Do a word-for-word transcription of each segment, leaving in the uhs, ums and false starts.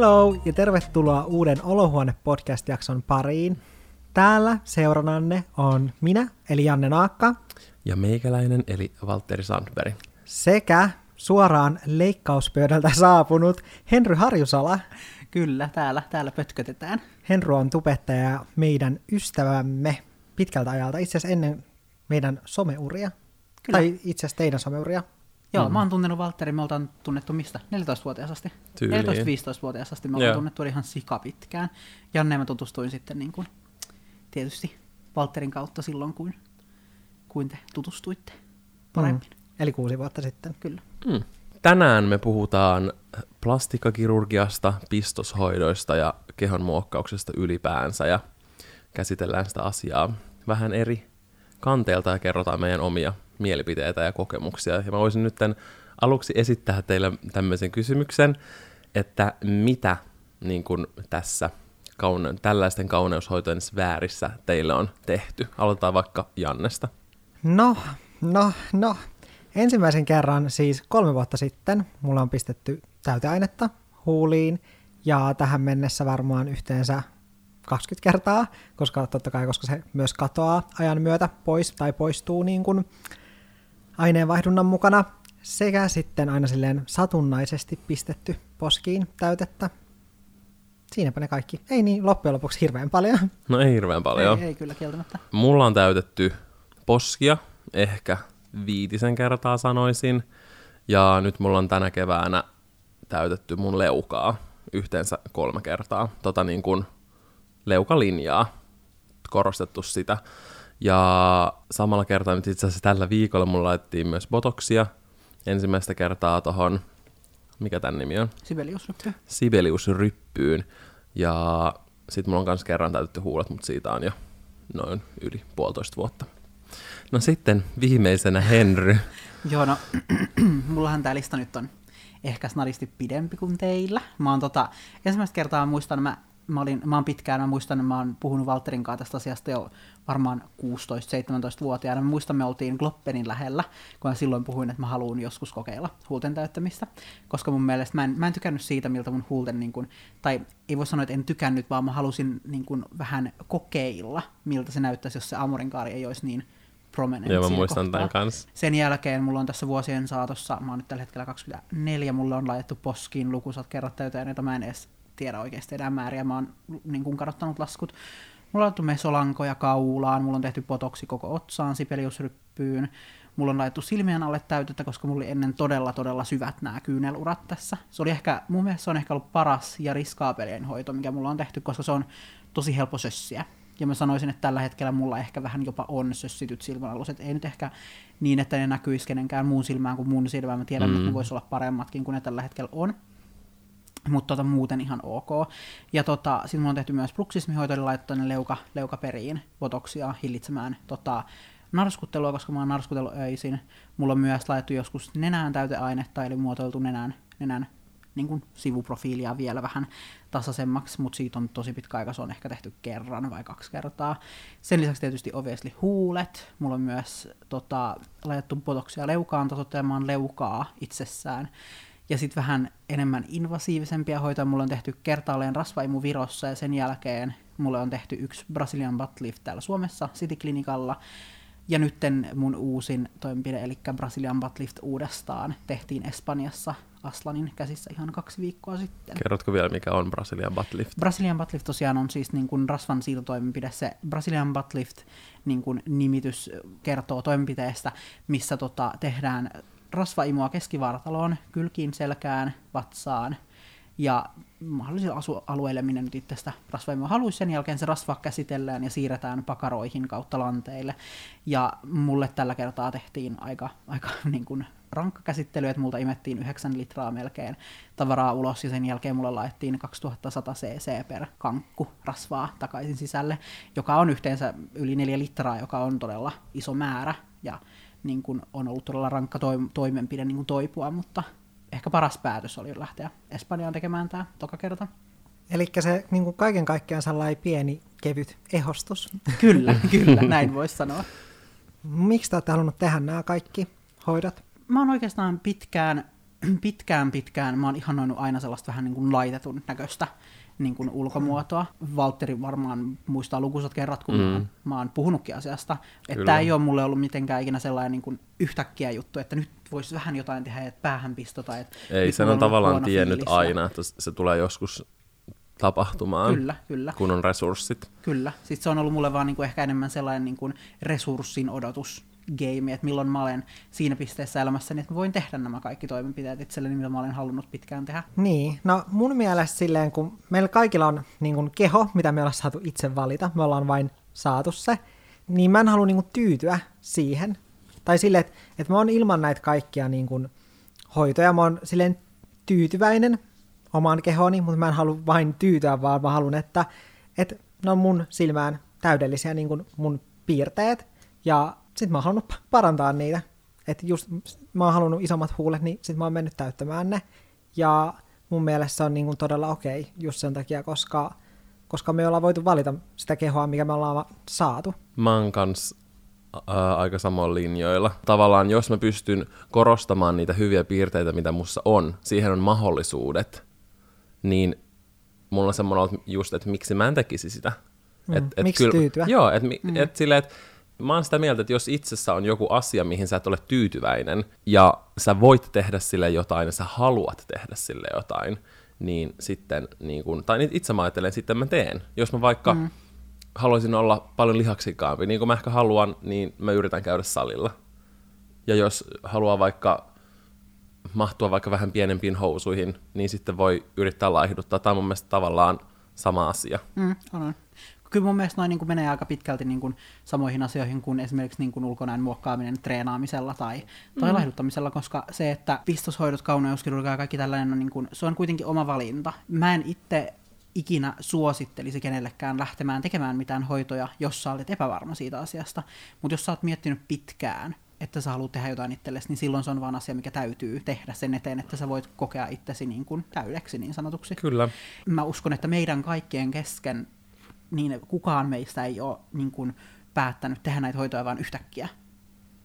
Hello ja tervetuloa uuden Olohuone-podcast-jakson pariin. Täällä seurananne on minä, eli Janne Naakka. Ja meikäläinen, eli Valtteri Sandberg. Sekä suoraan leikkauspöydältä saapunut Henry Harjusala. Kyllä, täällä, täällä pötkötetään. Henry on tubettaja, meidän ystävämme pitkältä ajalta, itse asiassa ennen meidän someuria. Kyllä. Tai itse asiassa teidän someuria. Joo, mm. mä oon tuntenut Valtterin, me oltaan tunnettu mistä? neljätoistavuotias asti. neljätoista viisitoistavuotias asti me ollaan tunnettu ihan sikapitkään. Janne mä tutustuin sitten niin kuin, tietysti Valtterin kautta silloin, kun, kun te tutustuitte paremmin. Mm. Eli kuusi vuotta sitten. Kyllä. Mm. Tänään me puhutaan plastikkakirurgiasta, pistoshoidoista ja kehon muokkauksesta ylipäänsä ja käsitellään sitä asiaa vähän eri kanteelta ja kerrotaan meidän omia mielipiteitä ja kokemuksia. Ja mä voisin nyt tämän aluksi esittää teille tämmöisen kysymyksen, että mitä niin kuin tässä kaune- tällaisten kauneushoitojen sfäärissä teille on tehty? Aloitetaan vaikka Jannesta. No, no, no. Ensimmäisen kerran siis kolme vuotta sitten mulla on pistetty täyteainetta huuliin ja tähän mennessä varmaan yhteensä kaksikymmentä kertaa, koska totta kai koska se myös katoaa ajan myötä pois tai poistuu niin kuin aineenvaihdunnan mukana, sekä sitten aina silleen satunnaisesti pistetty poskiin täytettä. Siinäpä ne kaikki. Ei niin loppujen lopuksi hirveän paljon. No ei hirveän paljon. Ei, ei kyllä kieltämättä. Mulla on täytetty poskia ehkä viitisen kertaa sanoisin, ja nyt mulla on tänä keväänä täytetty mun leukaa yhteensä kolme kertaa. Tota niin kuin leukalinjaa, korostettu sitä. Ja samalla kertaa nyt itse asiassa tällä viikolla mulla laitettiin myös botoksia ensimmäistä kertaa tohon, mikä tän nimi on? Sibelius-ryppyyn. Sibelius-ryppyyn. Ja sit mulla on kans kerran täytetty huulet, mutta siitä on jo noin yli puolitoista vuotta. No sitten viimeisenä Henry. Joo, no mullahan tää lista nyt on ehkä snaristi pidempi kuin teillä. Mä oon tota, ensimmäistä kertaa muistan, mä Mä, olin, mä oon pitkään, mä muistan, mä oon puhunut Valtterin kanssa tästä asiasta jo varmaan kuusitoista seitsemäntoista-vuotiaana. Mä muistan, me oltiin Gloppenin lähellä, kun mä silloin puhuin, että mä haluan joskus kokeilla huulten täyttämistä, koska mun mielestä mä en, mä en tykännyt siitä, miltä mun huulten, niin kun, tai ei voi sanoa, että en tykännyt, vaan mä halusin niin kun, vähän kokeilla, miltä se näyttäisi, jos se aamurinkaari ei olisi niin prominent. Joo, mä muistan tämän kanssa. Sen jälkeen mulla on tässä vuosien saatossa, mä oon nyt tällä hetkellä kaksikymmentäneljä, mulla on laitettu poskiin lukuisat kerrat täyteen, jota mä en edes tiedä oikeasti enää määriä, mä oon niin kuin kadottanut laskut. Mulla on laitettu mesolankoja kaulaan, mulla on tehty botoksi koko otsaan, sipeliusryppyyn, mulla on laitettu silmien alle täytettä, koska mulla oli ennen todella todella syvät nämä kyynelurat tässä. Se oli ehkä, mun mielestä se on ehkä ollut paras ja riskaapelien hoito, mikä mulla on tehty, koska se on tosi helppo sössiä. Ja mä sanoisin, että tällä hetkellä mulla ehkä vähän jopa on sössityt silmänaluset. Ei nyt ehkä niin, että ne näkyisi kenenkään muun silmään kuin mun silmään. Mä tiedän, mm. että ne voisi olla paremmatkin kuin ne tällä hetkellä on. Mutta tota, muuten ihan ok. Ja tota, sitten mulla on tehty myös bruksismihoito, eli laittaa ne leuka, leukaperiin botoksia hillitsemään tota, narskuttelua, koska mä oon narskutellut öisin. Mulla on myös laitettu joskus nenään täyteainetta, eli muotoiltu nenän, nenän niin kun sivuprofiilia vielä vähän tasaisemmaksi, mutta siitä on tosi pitkä aika, se on ehkä tehty kerran vai kaksi kertaa. Sen lisäksi tietysti obviously huulet. Mulla on myös tota, laitettu botoksia leukaan tasoittamaan leukaa itsessään. Ja sitten vähän enemmän invasiivisempia hoitoja. Mulla on tehty kertaalleen rasvaimu Virossa ja sen jälkeen mulle on tehty yksi Brazilian butt lift täällä Suomessa City Klinikalla. Ja nytten mun uusin toimenpide, eli Brazilian butt lift uudestaan, tehtiin Espanjassa Aslanin käsissä ihan kaksi viikkoa sitten. Kerrotko vielä, mikä on Brazilian butt lift? Brazilian butt lift tosiaan on siis niin kuin rasvan siirtotoimenpide. Se Brazilian butt lift niin kuin nimitys kertoo toimenpiteestä, missä tota, tehdään rasvaimua keskivartaloon, kylkiin, selkään, vatsaan ja mahdollisille asualueille, minne nyt itse sitä rasvaimua haluaisi. Sen jälkeen se rasva käsitellään ja siirretään pakaroihin kautta lanteille. Ja mulle tällä kertaa tehtiin aika, aika niin kuin rankka käsittely, että multa imettiin yhdeksän litraa melkein tavaraa ulos ja sen jälkeen mulle laitettiin kaksituhattasata cc per kankku rasvaa takaisin sisälle, joka on yhteensä yli neljä litraa, joka on todella iso määrä. Ja niin kun on ollut todella rankka toimenpide niin kun toipua, mutta ehkä paras päätös oli lähteä Espanjaan tekemään tämä toka kerta. Eli se niin kun kaiken kaikkiaan sellainen pieni, kevyt ehostus. Kyllä, kyllä, näin voisi sanoa. Miksi te olette halunnut tehdä nämä kaikki hoidot? Mä oon oikeastaan pitkään pitkään pitkään mä oon ihanoinut aina sellaista vähän niin kuin laitetun näköistä niin kuin ulkomuotoa. Valtteri varmaan muistaa lukuisat kerrat, kun mm. mä oon puhunutkin asiasta. Että tää ei ole mulle ollut mitenkään ikinä sellainen niin kuin yhtäkkiä juttu, että nyt voisi vähän jotain tehdä, että päähänpisto tai... Että ei, sen on tavallaan tiennyt fiilis aina, että se tulee joskus tapahtumaan, kyllä, kyllä, kun on resurssit. Kyllä. Sitten se on ollut mulle vaan niin kuin ehkä enemmän sellainen niin kuin resurssin odotus. Game, että milloin mä olen siinä pisteessä elämässäni, että voin tehdä nämä kaikki toimenpiteet itselleni, mitä mä olen halunnut pitkään tehdä. Niin, no mun mielestä silleen, kun meillä kaikilla on niin kun keho, mitä me ollaan saatu itse valita, me ollaan vain saatu se, niin mä en halua niin kun tyytyä siihen. Tai silleen, että, että mä oon ilman näitä kaikkia niin kun hoitoja, mä oon silleen tyytyväinen omaan kehooni, mutta mä en halua vain tyytyä, vaan mä haluan, että, että ne on mun silmään täydellisiä niin kun mun piirteet, ja sitten mä oon halunnut parantaa niitä. Että just mä oon halunnut isommat huulet, niin sit mä oon mennyt täyttämään ne. Ja mun mielestä se on niin kuin todella okei okay, just sen takia, koska, koska me ollaan voitu valita sitä kehoa, mikä me ollaan saatu. Mä oon kans ää, aika samoin linjoilla. Tavallaan jos mä pystyn korostamaan niitä hyviä piirteitä, mitä mussa on, siihen on mahdollisuudet, niin mulla on semmoinen just, että miksi mä en tekisi sitä. Mm. Et, et miksi kyllä, tyytyä? Joo, että mm. et silleen, että mä oon sitä mieltä, että jos itsessä on joku asia, mihin sä et ole tyytyväinen, ja sä voit tehdä sille jotain, ja sä haluat tehdä sille jotain, niin sitten, niin kun, tai itse mä ajattelen, sitten mä teen. Jos mä vaikka mm. haluaisin olla paljon lihaksikkaampi, niin kuin mä ehkä haluan, niin mä yritän käydä salilla. Ja jos haluaa vaikka mahtua vaikka vähän pienempiin housuihin, niin sitten voi yrittää laihduttaa. Tämä on mun mielestä tavallaan sama asia. Mm, on. Kyllä mun mielestä noin niin kuin menee aika pitkälti niin kuin samoihin asioihin kuin esimerkiksi niin kuin ulkonäön muokkaaminen treenaamisella tai, tai mm. laihduttamisella, koska se, että pistoshoidot, kauneuskirurgia ja kaikki tällainen, on niin kuin, se on kuitenkin oma valinta. Mä en itse ikinä suosittelisi kenellekään lähtemään tekemään mitään hoitoja, jos sä olet epävarma siitä asiasta, mutta jos sä oot miettinyt pitkään, että sä haluat tehdä jotain itsellesi, niin silloin se on vaan asia, mikä täytyy tehdä sen eteen, että sä voit kokea itsesi niin kuin täydeksi niin sanotuksi. Kyllä. Mä uskon, että meidän kaikkien kesken niin kukaan meistä ei ole niin kuin päättänyt tehdä näitä hoitoja vaan yhtäkkiä,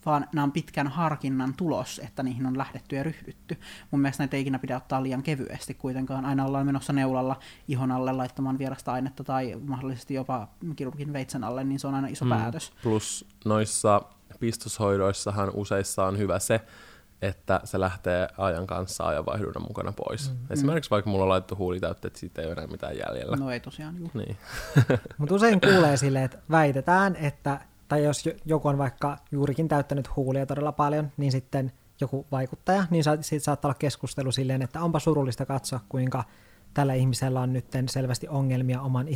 vaan nämä on pitkän harkinnan tulos, että niihin on lähdetty ja ryhdytty. Mun mielestä näitä ei ikinä pidä ottaa liian kevyesti kuitenkaan. Aina ollaan menossa neulalla ihon alle laittamaan vierasta ainetta tai mahdollisesti jopa kirurgin veitsen alle, niin se on aina iso mm, päätös. Plus noissa pistoshoidoissahan useissa on hyvä se, että se lähtee ajan kanssa ajanvaihdunnan mukana pois. Mm. Esimerkiksi vaikka mulla on laitettu huulitäytteet, siitä ei ole enää mitään jäljellä. No ei tosiaan, juu. Niin. Mutta usein kuulee silleen, että väitetään, että, tai jos joku on vaikka juurikin täyttänyt huulia todella paljon, niin sitten joku vaikuttaja, niin siitä saattaa olla keskustelu silleen, että onpa surullista katsoa, kuinka tällä ihmisellä on nyt selvästi ongelmia oman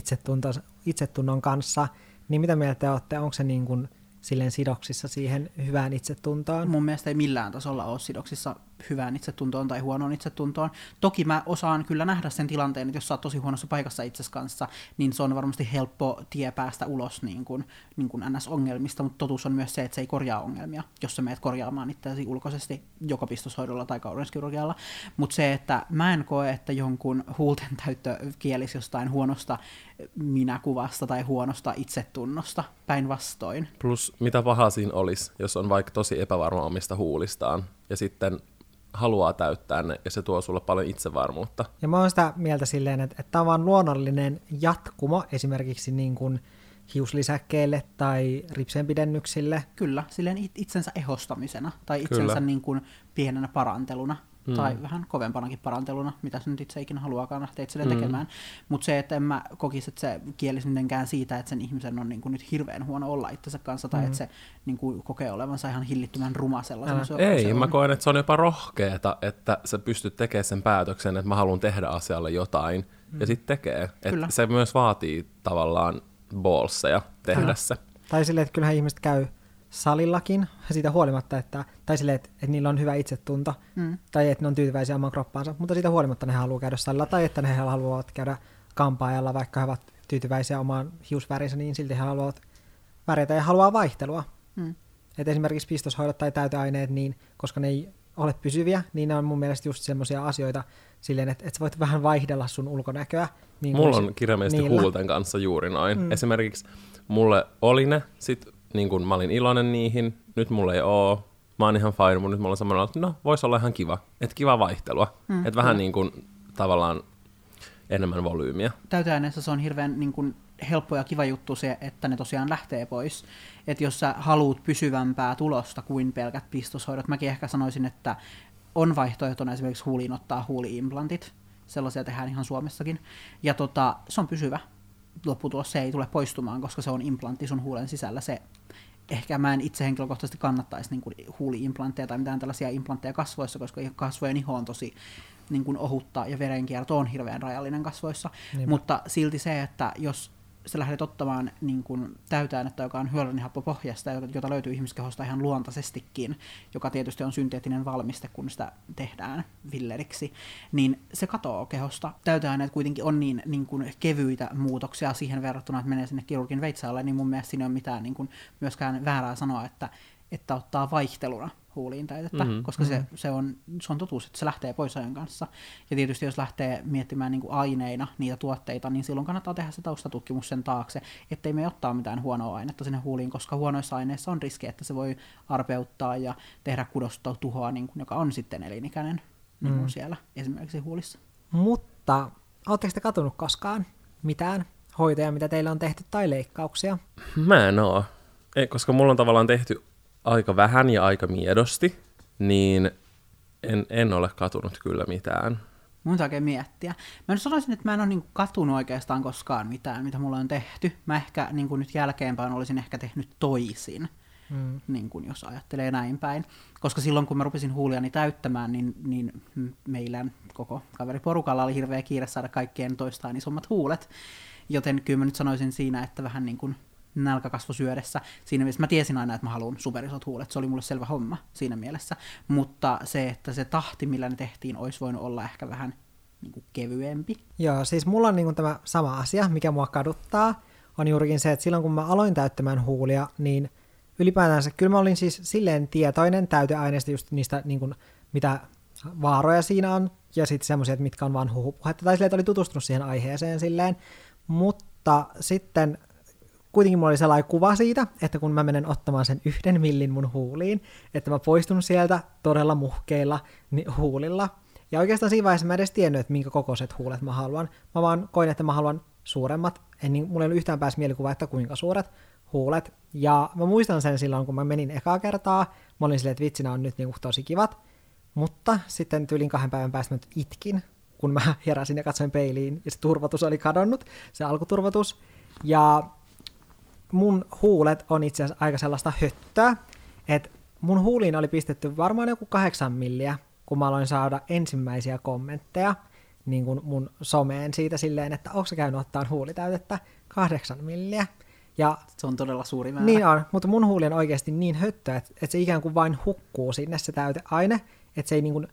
itsetunnon kanssa. Niin mitä mieltä te olette, onko se niin kuin silleen sidoksissa siihen hyvään itsetuntoon? Mun mielestä ei millään tasolla ole sidoksissa hyvään itsetuntoon tai huonoon itsetuntoon. Toki mä osaan kyllä nähdä sen tilanteen, että jos sä oot tosi huonossa paikassa itsesi kanssa, niin se on varmasti helppo tie päästä ulos niin kuin, niin kuin än äs-ongelmista, mutta totuus on myös se, että se ei korjaa ongelmia, jos sä menet korjaamaan itseäsi ulkoisesti joko pistoshoidolla tai kauneuskirurgialla. Mutta se, että mä en koe, että jonkun huulten täyttö kielisi jostain huonosta minäkuvasta tai huonosta itsetunnosta, päinvastoin. Plus mitä pahaa siinä olisi, jos on vaikka tosi epävarma omista huulistaan ja sitten haluaa täyttää ne, ja se tuo sulle paljon itsevarmuutta. Ja mä oon sitä mieltä silleen, että tämä on vaan luonnollinen jatkumo esimerkiksi niin kuin hiuslisäkkeille tai ripsenpidennyksille. Kyllä, silleen itsensä ehostamisena tai itsensä Kyllä. niin kuin pienenä paranteluna. Mm. Tai vähän kovempanakin paranteluna, mitä se nyt itse ikinä haluaakaan lähteä itselleen mm. tekemään. Mutta se, että en mä kokisi, että se kielisi mitenkään siitä, että sen ihmisen on niinku nyt hirveän huono olla itsensä kanssa, tai mm. että se niinku kokee olevansa ihan hillittömän ruma sellaisena. Se, ei, se mä koen, että se on jopa rohkeeta, että sä pystyt tekemään sen päätöksen, että mä haluan tehdä asialle jotain, mm. ja sit tekee. Että se myös vaatii tavallaan ballseja tehdä Kyllä. se. Tai silleen, että kyllähän ihmiset käy salillakin, siitä huolimatta, että, tai silleen, että, että niillä on hyvä itsetunto, mm. tai että ne on tyytyväisiä oman kroppaansa, mutta siitä huolimatta ne haluaa käydä salilla, tai että ne haluavat käydä kampaajalla, vaikka he ovat tyytyväisiä omaan hiusvärinsä, niin silti he haluavat väreitä ja haluaa vaihtelua. Mm. Et esimerkiksi pistoshoidot tai täyteaineet, niin, koska ne ei ole pysyviä, niin ne on mun mielestä just semmoisia asioita, silleen, että, että voit vähän vaihdella sun ulkonäköä. Niin mulla on kirjaimellisesti huulten kanssa juuri noin. Mm. Esimerkiksi mulle oli ne, sit niin kun mä olin iloinen niihin, nyt mulla ei oo, mä oon ihan fine, mutta nyt mulla on semmoinen, että no, voisi olla ihan kiva. Että kiva vaihtelua. Mm, että vähän niin kuin tavallaan enemmän volyymiä. Täyteaineessa se on hirveän niin kuin helppo ja kiva juttu se, että ne tosiaan lähtee pois. Että jos sä haluut pysyvämpää tulosta kuin pelkät pistoshoidot, mäkin ehkä sanoisin, että on vaihtoehtona esimerkiksi huuliin ottaa huuli-implantit. Sellaisia tehdään ihan Suomessakin. Ja tota, se on pysyvä. Lopputulos se ei tule poistumaan, koska se on implantti sun huulen sisällä. Se, ehkä mä en itse henkilökohtaisesti kannattaisi niin kuin huuli-implantteja tai mitään tällaisia implantteja kasvoissa, koska kasvojen iho on tosi niin kuin ohutta ja verenkierto on hirveän rajallinen kasvoissa. Niinpä. Mutta silti se, että jos sä lähdet ottamaan niin kuin täyteainetta, joka on hyaluronihapopohjasta, jota löytyy ihmiskehosta ihan luontaisestikin, joka tietysti on synteettinen valmiste, kun sitä tehdään villeriksi, niin se katoaa kehosta. Täyteaineet kuitenkin on niin, niin kuin kevyitä muutoksia siihen verrattuna, että menee sinne kirurgin veitsaalle, niin mun mielestä siinä ei ole mitään niin kuin myöskään väärää sanoa, että, että ottaa vaihteluna huuliin täytettä, mm-hmm. koska se, se, on, se on totuus, että se lähtee pois ajan kanssa. Ja tietysti jos lähtee miettimään niin kuin aineina niitä tuotteita, niin silloin kannattaa tehdä se taustatutkimus sen taakse, ettei me ottaa mitään huonoa ainetta sinne huuliin, koska huonoissa aineissa on riski, että se voi arpeuttaa ja tehdä kudostuhoa, niin kuin, joka on sitten elinikäinen niin kuin mm. siellä esimerkiksi huulissa. Mutta ootteko te katunut koskaan mitään hoitoja, mitä teillä on tehty, tai leikkauksia? Mä en oo, Ei, koska mulla on tavallaan tehty aika vähän ja aika miedosti, niin en, en ole katunut kyllä mitään. Mun täytyy miettiä. Mä nyt sanoisin, että mä en ole niin kuin katunut oikeastaan koskaan mitään, mitä mulla on tehty. Mä ehkä niin kuin nyt jälkeenpäin olisin ehkä tehnyt toisin, mm. niin kuin jos ajattelee näin päin. Koska silloin, kun mä rupesin huuliani täyttämään, niin, niin meillä koko kaveriporukalla oli hirveä kiire saada kaikkien toistaan isommat huulet. Joten kyllä mä nyt sanoisin siinä, että vähän niin kuin nälkäkasvosyödessä. Siinä mielessä mä tiesin aina, että mä haluan superisot huulet. Se oli mulle selvä homma siinä mielessä. Mutta se, että se tahti, millä ne tehtiin, olisi voinut olla ehkä vähän niin kuin kevyempi. Joo, siis mulla on niin kuin tämä sama asia, mikä mua kaduttaa, on juurikin se, että silloin kun mä aloin täyttämään huulia, niin ylipäätänsä kyllä mä olin siis silleen tietoinen täyteaineista just niistä, niin kuin, mitä vaaroja siinä on, ja sitten semmoisia, että mitkä on vaan huhupuhetta. Tai silleen, että oli tutustunut siihen aiheeseen silleen. Mutta sitten kuitenkin mulla oli sellainen kuva siitä, että kun mä menen ottamaan sen yhden millin mun huuliin, että mä poistun sieltä todella muhkeilla huulilla. Ja oikeastaan siinä vaiheessa mä en edes tiennyt, että minkä kokoiset huulet mä haluan. Mä vaan koin, että mä haluan suuremmat. En, niin, mulla ei ollut yhtään päässä mielikuva, että kuinka suuret huulet. Ja mä muistan sen silloin, kun mä menin ekaa kertaa. Mä olin silleen, että vitsinä on nyt niin tosi kivat. Mutta sitten tyylin kahden päivän päästä mä itkin, kun mä heräsin ja katsoin peiliin. Ja se turvatus oli kadonnut, se alkuturvatus. Ja mun huulet on itse asiassa aika sellaista höttöä, että mun huuliin oli pistetty varmaan joku kahdeksan milliä, kun mä aloin saada ensimmäisiä kommentteja niin kun mun someen siitä silleen, että onko sä käynyt ottaa huulitäytettä kahdeksan milliä. Ja se on todella suuri määrä. Niin on, mutta mun huuli on oikeasti niin höttöä, että, että se ikään kuin vain hukkuu sinne se täyteaine, että se ei niin kun,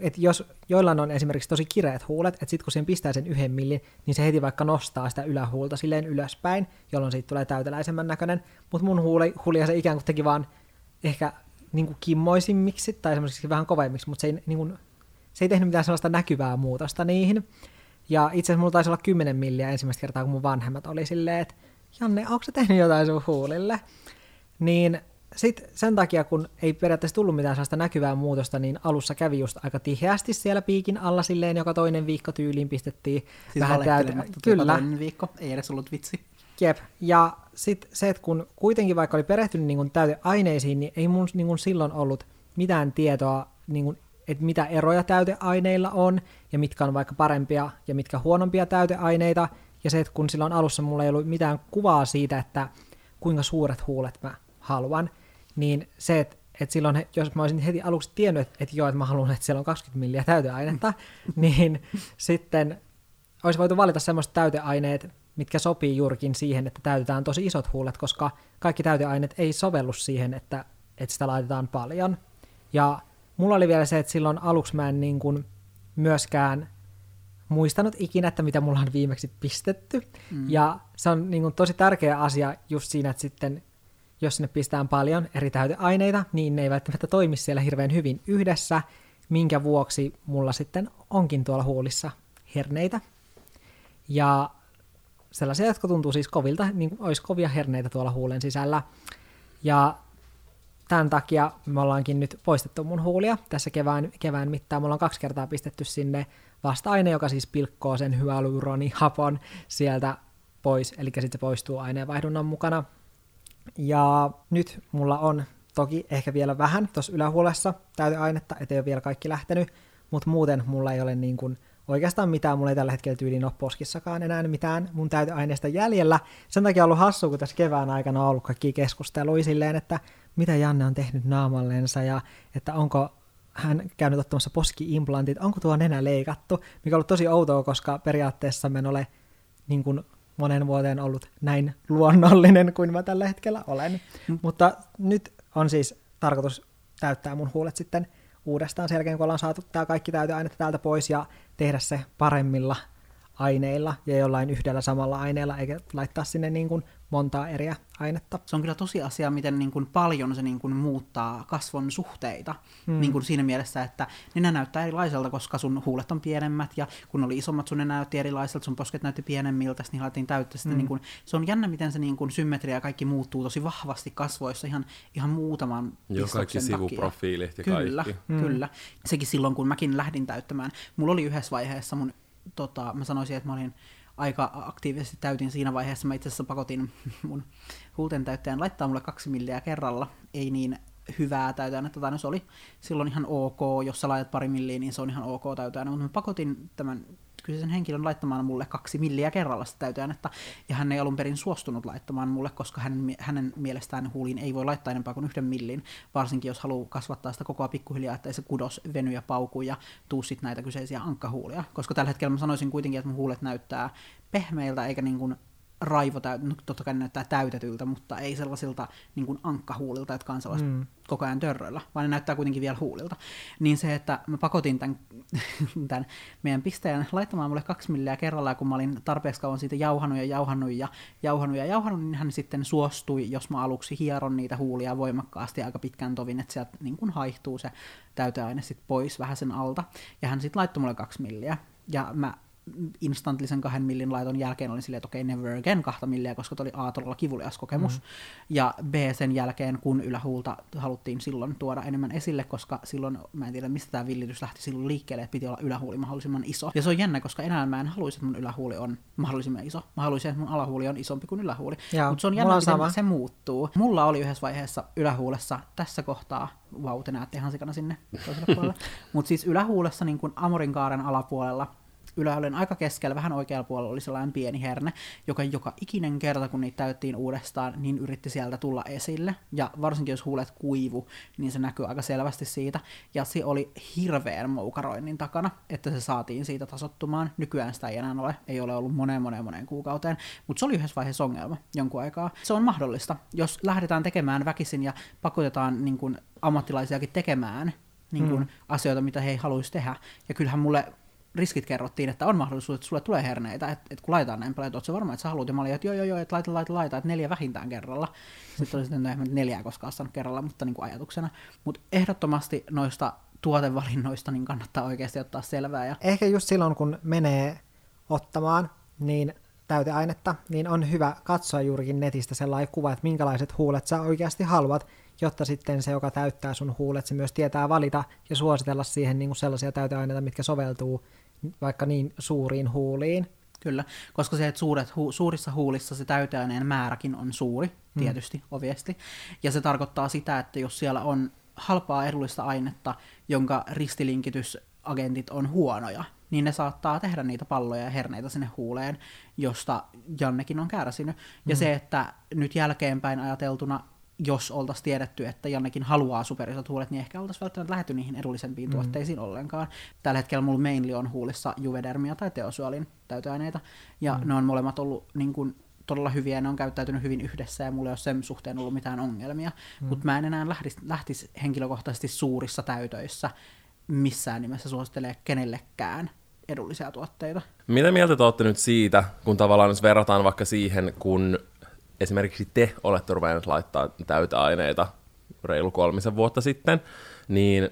että jos joillain on esimerkiksi tosi kireät huulet, että sitten kun sen pistää sen yhden millin, niin se heti vaikka nostaa sitä ylähuulta silleen ylöspäin, jolloin siitä tulee täyteläisemmän näköinen. Mutta mun huuli, huulia se ikään kuin teki vaan ehkä niin kuin kimmoisimmiksi tai semmoisiksi vähän kovemmiksi, mutta se ei, niin kuin, se ei tehnyt mitään sellaista näkyvää muutosta niihin. Ja itse asiassa mulla taisi olla kymmenen milliä ensimmäistä kertaa, kun mun vanhemmat oli silleen, että Janne, onko sä tehnyt jotain sun huulille? Niin sitten sen takia, kun ei periaatteessa tullut mitään sellaista näkyvää muutosta, niin alussa kävi just aika tiheästi siellä piikin alla silleen, joka toinen viikko tyyliin pistettiin siis vähän täytelematta. Kyllä. Toinen viikko, ei edes ollut vitsi. Jep. Ja sitten se, että kun kuitenkin vaikka oli perehtynyt niin kun täyteaineisiin, niin ei mun niin kun silloin ollut mitään tietoa, niin kun, että mitä eroja täyteaineilla on, ja mitkä on vaikka parempia ja mitkä huonompia täyteaineita. Ja se, että kun silloin alussa mulla ei ollut mitään kuvaa siitä, että kuinka suuret huulet mä haluan, niin se, että, että silloin, jos mä olisin heti aluksi tiennyt, että, että joo, että mä haluan, että siellä on kaksikymmentä milliä täyteainetta, niin sitten olisi voitu valita semmoiset täyteaineet, mitkä sopii juurikin siihen, että täytetään tosi isot huulet, koska kaikki täyteaineet ei sovellu siihen, että, että sitä laitetaan paljon. Ja mulla oli vielä se, että silloin aluksi mä en niin kuin myöskään muistanut ikinä, että mitä mulla on viimeksi pistetty. Mm. Ja se on niin kuin tosi tärkeä asia just siinä, että sitten jos sinne pistään paljon eri täyteaineita, niin ne ei välttämättä toimi siellä hirveän hyvin yhdessä, minkä vuoksi mulla sitten onkin tuolla huulissa herneitä. Ja sellaisia, jotka tuntuu siis kovilta, niin kuin olisi kovia herneitä tuolla huulen sisällä. Ja tämän takia me ollaankin nyt poistettu mun huulia tässä kevään, kevään mittaan. Me ollaan kaksi kertaa pistetty sinne vasta-aine, joka siis pilkkoo sen hyaluronihapon sieltä pois, eli sitten se poistuu aineenvaihdunnan mukana. Ja nyt mulla on toki ehkä vielä vähän tuossa ylähuolessa täyteainetta, ettei ole vielä kaikki lähtenyt, mutta muuten mulla ei ole niin kuin oikeastaan mitään, mulla ei tällä hetkellä tyyliin ole poskissakaan enää mitään mun täyteaineesta jäljellä. Sen takia on ollut hassua, kun tässä kevään aikana on ollut kaikkia keskusteluja silleen, että mitä Janne on tehnyt naamallensa ja että onko hän käynyt ottamassa poski-implantit, onko tuo nenä leikattu, mikä on ollut tosi outoa, koska periaatteessa mä en ole niin kuin monen vuoteen ollut näin luonnollinen kuin mä tällä hetkellä olen. Mm. Mutta nyt on siis tarkoitus täyttää mun huulet sitten uudestaan sen jälkeen, kun ollaan saatu tää kaikki täyteainetta täältä pois ja tehdä se paremmilla aineilla ja jollain yhdellä samalla aineella, eikä laittaa sinne niin kuin montaa eri ainetta. Se on kyllä tosi asia, miten niin kuin paljon se niin kuin muuttaa kasvon suhteita mm. niin kuin siinä mielessä, että nenä näyttää erilaiselta, koska sun huulet on pienemmät ja kun oli isommat, sun nenä näytti erilaiselta, sun posket näytti pienemmiltä, niin laitettiin täyttä. Mm. Niin kuin, se on jännä, miten se niin kuin symmetria ja kaikki muuttuu tosi vahvasti kasvoissa ihan, ihan muutaman pistoksen takia. Kaikki sivuprofiilit ja kyllä, kaikki. Kyllä, kyllä. Mm. Sekin silloin, kun mäkin lähdin täyttämään. Mulla oli yhdessä vaiheessa mun, tota, mä sanoisin, että mä olin aika aktiivisesti täytin siinä vaiheessa. Mä itse asiassa pakotin mun huultentäyttäjän laittaa mulle kaksi milliä kerralla. Ei niin hyvää täyteainetta, tai se oli silloin ihan ok, jos sä laitat pari milliä, niin se on ihan ok täyteaine. Mutta mä pakotin tämän kyseisen henkilön laittamaan mulle kaksi milliä kerralla sitä täyteainetta, ja hän ei alun perin suostunut laittamaan mulle, koska hänen, hänen mielestään huuliin ei voi laittaa enempää kuin yhden millin, varsinkin jos haluaa kasvattaa sitä kokoa pikkuhiljaa, ettei se kudos veny ja pauku ja tuu sit näitä kyseisiä ankkahuulia. Koska tällä hetkellä mä sanoisin kuitenkin, että mun huulet näyttää pehmeiltä, eikä niin kuin raivotäytetyltä, no, totta kai näyttää täytetyltä, mutta ei sellaisilta niin kuin ankkahuulilta, jotka on sellaiset mm. koko ajan törröillä, vaan ne näyttää kuitenkin vielä huulilta. Niin se, että mä pakotin tämän, tämän meidän pisteen laittamaan mulle kaksi milliä kerrallaan, kun mä olin tarpeeksi kauan siitä jauhanut ja jauhanut ja jauhanut ja jauhanut, niin hän sitten suostui, jos mä aluksi hieron niitä huulia voimakkaasti aika pitkän tovin, että sieltä niin kuin haihtuu se täyteaine sit pois vähän sen alta, ja hän sitten laittoi mulle kaksi milliä, ja mä instantlisen kahden millin laiton jälkeen oli silleen, että okei, okay, never again kahta milliä, koska toi oli A, todella kivulias kokemus, mm. ja B, sen jälkeen, kun ylähuulta haluttiin silloin tuoda enemmän esille, koska silloin, mä en tiedä, mistä tämä villitys lähti silloin liikkeelle, että piti olla ylähuuli mahdollisimman iso. Ja se on jännä, koska enää mä en haluaisi, että mun ylähuuli on mahdollisimman iso. Mä haluaisin, että mun alahuuli on isompi kuin ylähuuli. Mutta se on jännä, on miten se muuttuu. Mulla oli yhdessä vaiheessa ylähuulessa tässä kohtaa, vau, te näette ihan sikana sinne toiselle puolelle, mutta siis ylähuulessa niin kuin amorinkaaren alapuolella, ylähuulen aika keskellä, vähän oikealla puolella oli sellainen pieni herne, joka joka ikinen kerta, kun niitä täyttiin uudestaan, niin yritti sieltä tulla esille. Ja varsinkin jos huulet kuivu, niin se näkyy aika selvästi siitä. Ja se oli hirveän moukaroinnin takana, että se saatiin siitä tasottumaan. Nykyään sitä ei enää ole, ei ole ollut moneen moneen moneen kuukauteen, mutta se oli yhdessä vaiheessa ongelma jonkun aikaa. Se on mahdollista, jos lähdetään tekemään väkisin ja pakotetaan niin kun ammattilaisiakin tekemään niin kun mm. asioita, mitä he ei haluaisi tehdä. Ja kyllähän mulle riskit kerrottiin, että on mahdollisuus, että sulle tulee herneitä, että et kun laitaan näin paljon, että oot sä varma, että sä haluut, ja mä olin, että joo, joo, joo, että laita, laita, laita, että neljä vähintään kerralla. Sitten oli sitten, että neljää koskaan saanut kerralla, mutta niin kuin ajatuksena. Mutta ehdottomasti noista tuotevalinnoista niin kannattaa oikeasti ottaa selvää. Ja ehkä just silloin, kun menee ottamaan niin täyteainetta, niin on hyvä katsoa juurikin netistä sellainen kuva, että minkälaiset huulet sä oikeasti haluat, jotta sitten se, joka täyttää sun huulet, se myös tietää valita ja suositella siihen niin kuin sellaisia täyteaineita, mitkä soveltuu vaikka niin suuriin huuliin. Kyllä, koska se, että suuret, hu, suurissa huulissa se täyteaineen määräkin on suuri, tietysti, mm. obviously. Ja se tarkoittaa sitä, että jos siellä on halpaa edullista ainetta, jonka ristilinkitys agentit on huonoja, niin ne saattaa tehdä niitä palloja ja herneitä sinne huuleen, josta Jannekin on kärsinyt. Ja mm. se, että nyt jälkeenpäin ajateltuna, jos oltaisiin tiedetty, että Jannekin haluaa superisot huulet, niin ehkä oltaisiin välttämättä lähdetty niihin edullisempiin mm. tuotteisiin ollenkaan. Tällä hetkellä mulla mainly on huulissa Juvedermia tai Teosyalin täyteaineita, ja mm. ne on molemmat ollut niin kun todella hyviä, ne on käyttäytynyt hyvin yhdessä, ja mulla ei ole sen suhteen ollut mitään ongelmia. Mm. Mutta mä en enää lähtisi, lähtisi henkilökohtaisesti suurissa täytöissä missään nimessä suosittelee kenellekään edullisia tuotteita. Mitä mieltä te olette nyt siitä, kun tavallaan jos verrataan vaikka siihen, kun esimerkiksi te olette ruvenneet laittaa täyteaineita reilu kolmisen vuotta sitten, niin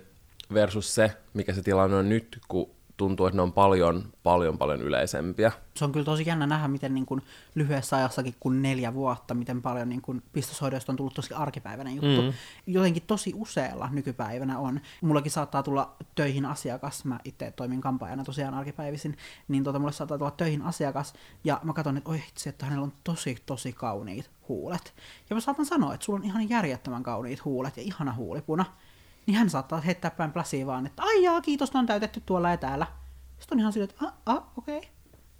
versus se, mikä se tilanne on nyt, kun tuntuu, että ne on paljon, paljon, paljon yleisempiä. Se on kyllä tosi jännä nähdä, miten niin kuin lyhyessä ajassakin kuin neljä vuotta, miten paljon niin kuin pistoshoidoista on tullut tosi arkipäiväinen juttu. Mm. Jotenkin tosi usealla nykypäivänä on. Mullakin saattaa tulla töihin asiakas, mä itse toimin kampaajana tosiaan arkipäivisin, niin tuota, mulle saattaa tulla töihin asiakas, ja mä katson, että oi itse, että hänellä on tosi, tosi kauniit huulet. Ja mä saatan sanoa, että sulla on ihan järjettömän kauniit huulet ja ihana huulipuna. Niin hän saattaa heittää päin pläsiä vaan, että aijaa, kiitos, ne on täytetty tuolla ja täällä. Sitten on ihan silleen, että a, a, okei. Okay.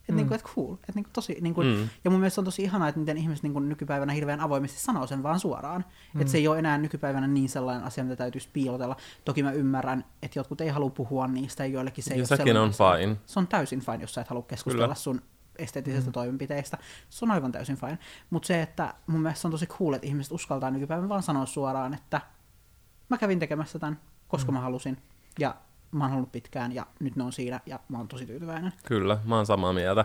Että mm. niinku, et cool. Et niinku tosi, niinku, mm. Ja mun mielestä on tosi ihanaa, että miten ihmiset niinku nykypäivänä hirveän avoimesti sanoo sen vaan suoraan. Mm. Että se ei ole enää nykypäivänä niin sellainen asia, mitä täytyisi piilotella. Toki mä ymmärrän, että jotkut ei halua puhua niistä, joillekin se ei ja ole sellainen. On fine. Se on täysin fine, jos sä et halua keskustella Kyllä. sun esteettisistä mm. toimenpiteistä. Se on aivan täysin fine. Mutta se, että mun mielestä on tosi cool, että ihmiset uskaltaa nykypäivänä vaan sanoa suoraan, että mä kävin tekemässä tämän, koska mm. mä halusin, ja mä oon ollut pitkään, ja nyt ne on siinä, ja mä oon tosi tyytyväinen. Kyllä, mä oon samaa mieltä.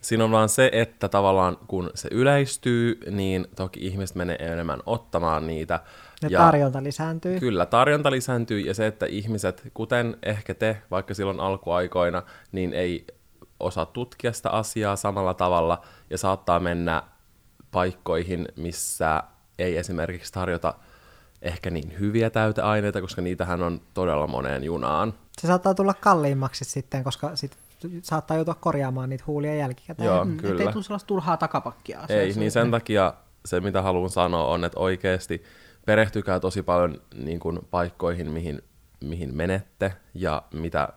Siinä on vaan se, että tavallaan kun se yleistyy, niin toki ihmiset menee enemmän ottamaan niitä. Ja, ja tarjonta lisääntyy. Kyllä, tarjonta lisääntyy, ja se, että ihmiset, kuten ehkä te, vaikka silloin alkuaikoina, niin ei osaa tutkia sitä asiaa samalla tavalla, ja saattaa mennä paikkoihin, missä ei esimerkiksi tarjota ehkä niin hyviä täyteaineita, koska niitähän on todella moneen junaan. Se saattaa tulla kalliimmaksi sitten, koska sit saattaa joutua korjaamaan niitä huulia jälkikäteen. Joo, mm, kyllä. Ettei tule sellaista turhaa takapakkia. Ei, niin suhteen. Sen takia se, mitä haluan sanoa, on, että oikeasti perehtykää tosi paljon niin kuin paikkoihin, mihin, mihin menette, ja mitä,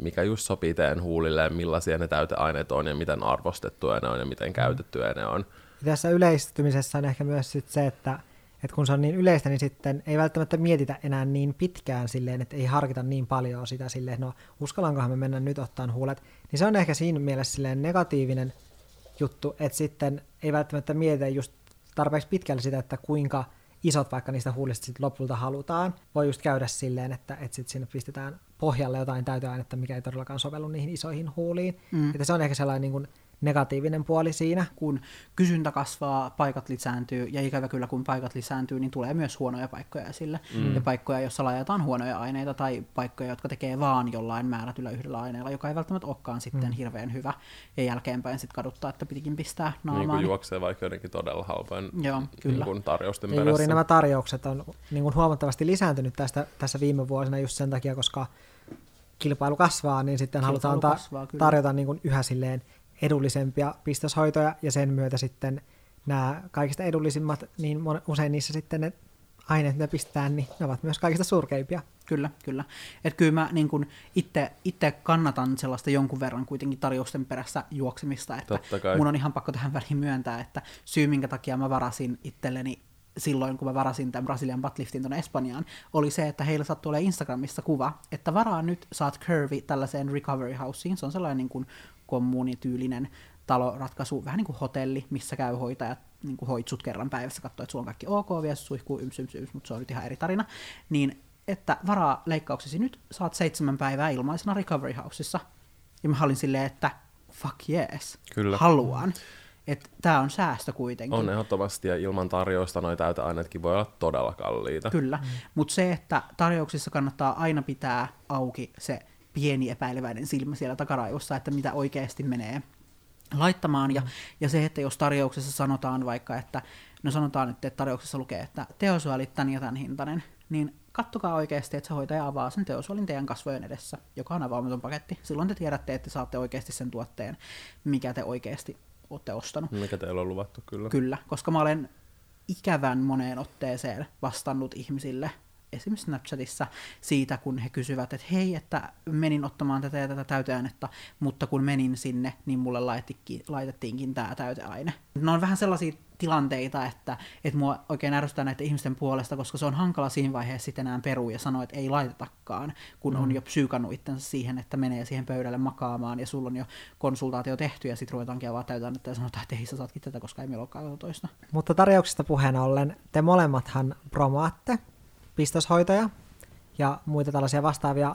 mikä just sopii teidän huulille, millaisia ne täyteaineet on, ja miten arvostettuja ne on, ja miten käytettyä ne on. Tässä yleistymisessä on ehkä myös sit se, että Et kun se on niin yleistä, niin sitten ei välttämättä mietitä enää niin pitkään silleen, että ei harkita niin paljon sitä silleen, no uskallankohan me mennä nyt ottaan huulet, niin se on ehkä siinä mielessä silleen negatiivinen juttu, että sitten ei välttämättä mietitä just tarpeeksi pitkälle sitä, että kuinka isot vaikka niistä huulista sitten lopulta halutaan. Voi just käydä silleen, että, että sitten sinne pistetään pohjalle jotain täyteainetta, mikä ei todellakaan sovellu niihin isoihin huuliin. Mm. Että se on ehkä sellainen niin kuin negatiivinen puoli siinä. Kun kysyntä kasvaa, paikat lisääntyy, ja ikävä kyllä kun paikat lisääntyy, niin tulee myös huonoja paikkoja esille. Mm. Ja paikkoja, joissa lajataan huonoja aineita, tai paikkoja, jotka tekee vaan jollain määrätyllä yhdellä aineella, joka ei välttämättä olekaan sitten mm. hirveän hyvä. Ja jälkeenpäin sitten kaduttaa, että pitikin pistää naamaan. Niin kuin juoksee vaikka jotenkin todella halpoin Joo, kyllä. Niin tarjousten perässä. Ja juuri nämä tarjoukset on niin kuin huomattavasti lisääntynyt tästä, tässä viime vuosina just sen takia, koska kilpailu kasvaa, niin sitten kilpailu halutaan ta- kasvaa, tarjota niin kuin yhä silleen edullisempia pistoshoitoja, ja sen myötä sitten nämä kaikista edullisimmat, niin usein niissä sitten ne aineet, mitä pistetään, niin ne ovat myös kaikista surkeimpia. Kyllä, kyllä. Että kyllä mä niin kun itte, itte kannatan sellaista jonkun verran kuitenkin tarjousten perässä juoksemista, että mun on ihan pakko tähän väliin myöntää, että syy, minkä takia mä varasin itselleni silloin, kun mä varasin tämän Brasilian buttliftin tuonne Espanjaan, oli se, että heillä sattui olemaan Instagramissa kuva, että varaa nyt, saat curvy tällaiseen recovery houseen, se on sellainen niin kuin kommunityylinen taloratkaisu, vähän niin kuin hotelli, missä käy hoitajat niin kuin hoitsut kerran päivässä, katsoo, että sulla on kaikki ok, vie suihkuu, yms, yms, yms, mutta se on nyt ihan eri tarina, niin että varaa leikkauksesi nyt, saat seitsemän päivää ilmaisena recovery houseissa. Ja mä olin silleen, että fuck yes, Kyllä. haluan. Että tää on säästö kuitenkin. On ehdottomasti, ja ilman tarjousta noi täyteainetkin voi olla todella kalliita. Kyllä, mm. mutta se, että tarjouksissa kannattaa aina pitää auki se pieni epäileväinen silmä siellä takaraivossa, että mitä oikeasti menee laittamaan. Ja, ja se, että jos tarjouksessa sanotaan vaikka, että no sanotaan nyt, että tarjouksessa lukee, että teosuolit tän ja tän hintainen, niin kattokaa oikeasti, että se hoitaja avaa sen teosuolin teidän kasvojen edessä, joka on avaamaton paketti. Silloin te tiedätte, että saatte oikeasti sen tuotteen, mikä te oikeasti olette ostanut. Mikä teillä on luvattu, kyllä. Kyllä, koska mä olen ikävän moneen otteeseen vastannut ihmisille, esimerkiksi Snapchatissa, siitä, kun he kysyvät, että hei, että menin ottamaan tätä ja tätä täyteainetta, mutta kun menin sinne, niin mulle laitettiinkin tämä täyteaine. Ne on vähän sellaisia tilanteita, että, että mua oikein ärsyttää näiden ihmisten puolesta, koska se on hankala siinä vaiheessa sitten enää perua ja sanoa, että ei laitetakaan, kun mm. on jo psyykannut itsensä siihen, että menee siihen pöydälle makaamaan, ja sulla on jo konsultaatio tehty, ja sitten ruvetaankin avaa täyteainetta ja sanotaan, että ei sä saatkin tätä, koska ei meillä olekaan toista. Mutta tarjouksista puheen ollen, te molemmathan promaatte pistoshoitoja ja muita tällaisia vastaavia